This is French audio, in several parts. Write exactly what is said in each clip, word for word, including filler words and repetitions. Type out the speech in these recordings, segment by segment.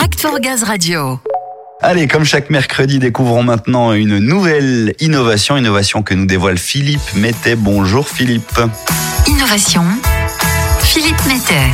Act for Gaz Radio. Allez, comme chaque mercredi, découvrons maintenant une nouvelle innovation, innovation que nous dévoile Philippe Métais. Bonjour Philippe. Innovation, Philippe Métais.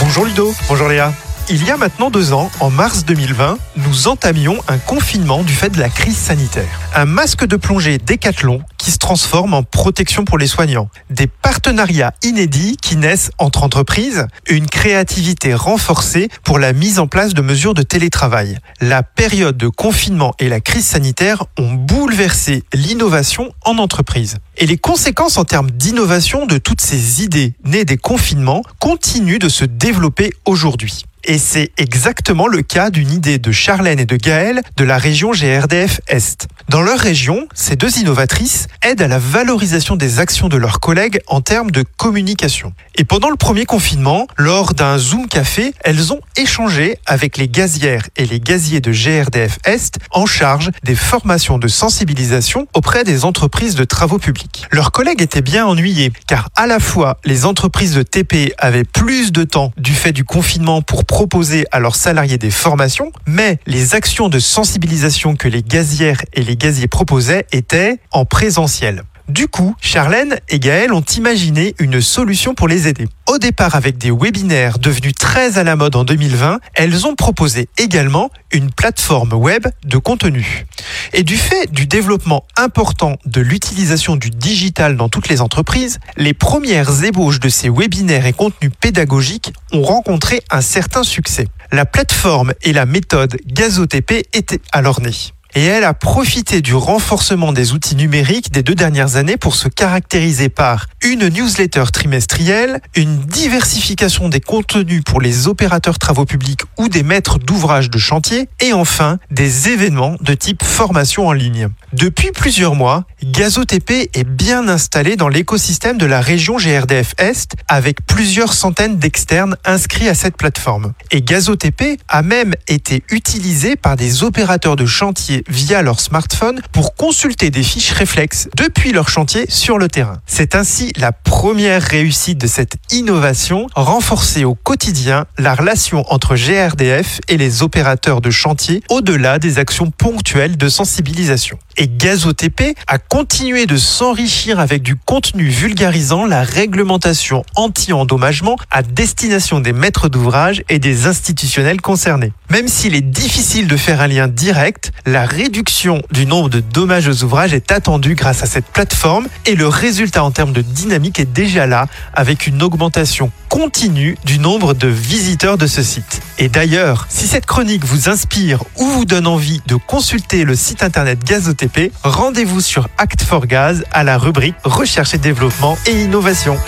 Bonjour Ludo, bonjour Léa. Il y a maintenant deux ans, en mars deux mille vingt, nous entamions un confinement du fait de la crise sanitaire. Un masque de plongée Décathlon qui se transforme en protection pour les soignants. Des partenariats inédits qui naissent entre entreprises. Une créativité renforcée pour la mise en place de mesures de télétravail. La période de confinement et la crise sanitaire ont bouleversé l'innovation en entreprise. Et les conséquences en termes d'innovation de toutes ces idées nées des confinements continuent de se développer aujourd'hui. Et c'est exactement le cas d'une idée de Charlène et de Gaëlle de la région G R D F Est. Dans leur région, ces deux innovatrices aident à la valorisation des actions de leurs collègues en termes de communication. Et pendant le premier confinement, lors d'un Zoom Café, elles ont échangé avec les gazières et les gaziers de G R D F Est en charge des formations de sensibilisation auprès des entreprises de travaux publics. Leurs collègues étaient bien ennuyés, car à la fois les entreprises de T P E avaient plus de temps du fait du confinement pour proposer à leurs salariés des formations, mais les actions de sensibilisation que les gazières et les gaziers proposaient étaient en présentiel. Du coup, Charlène et Gaëlle ont imaginé une solution pour les aider. Au départ avec des webinaires devenus très à la mode en deux mille vingt, elles ont proposé également une plateforme web de contenu. Et du fait du développement important de l'utilisation du digital dans toutes les entreprises, les premières ébauches de ces webinaires et contenus pédagogiques ont rencontré un certain succès. La plateforme et la méthode GazotP étaient alors nées. Et elle a profité du renforcement des outils numériques des deux dernières années pour se caractériser par une newsletter trimestrielle, une diversification des contenus pour les opérateurs travaux publics ou des maîtres d'ouvrage de chantier et enfin des événements de type formation en ligne. Depuis plusieurs mois, GazotP est bien installé dans l'écosystème de la région G R D F Est avec plusieurs centaines d'externes inscrits à cette plateforme. Et GazotP a même été utilisé par des opérateurs de chantier via leur smartphone pour consulter des fiches réflexes depuis leur chantier sur le terrain. C'est ainsi la première réussite de cette innovation, renforcer au quotidien la relation entre G R D F et les opérateurs de chantier au-delà des actions ponctuelles de sensibilisation. Et GazotP a continué de s'enrichir avec du contenu vulgarisant la réglementation anti-endommagement à destination des maîtres d'ouvrage et des institutionnels concernés. Même s'il est difficile de faire un lien direct, la réduction du nombre de dommages aux ouvrages est attendue grâce à cette plateforme et le résultat en termes de dynamique est déjà là avec une augmentation continue du nombre de visiteurs de ce site. Et d'ailleurs, si cette chronique vous inspire ou vous donne envie de consulter le site internet GazotP, rendez-vous sur Act for Gaz à la rubrique Recherche et développement et innovation.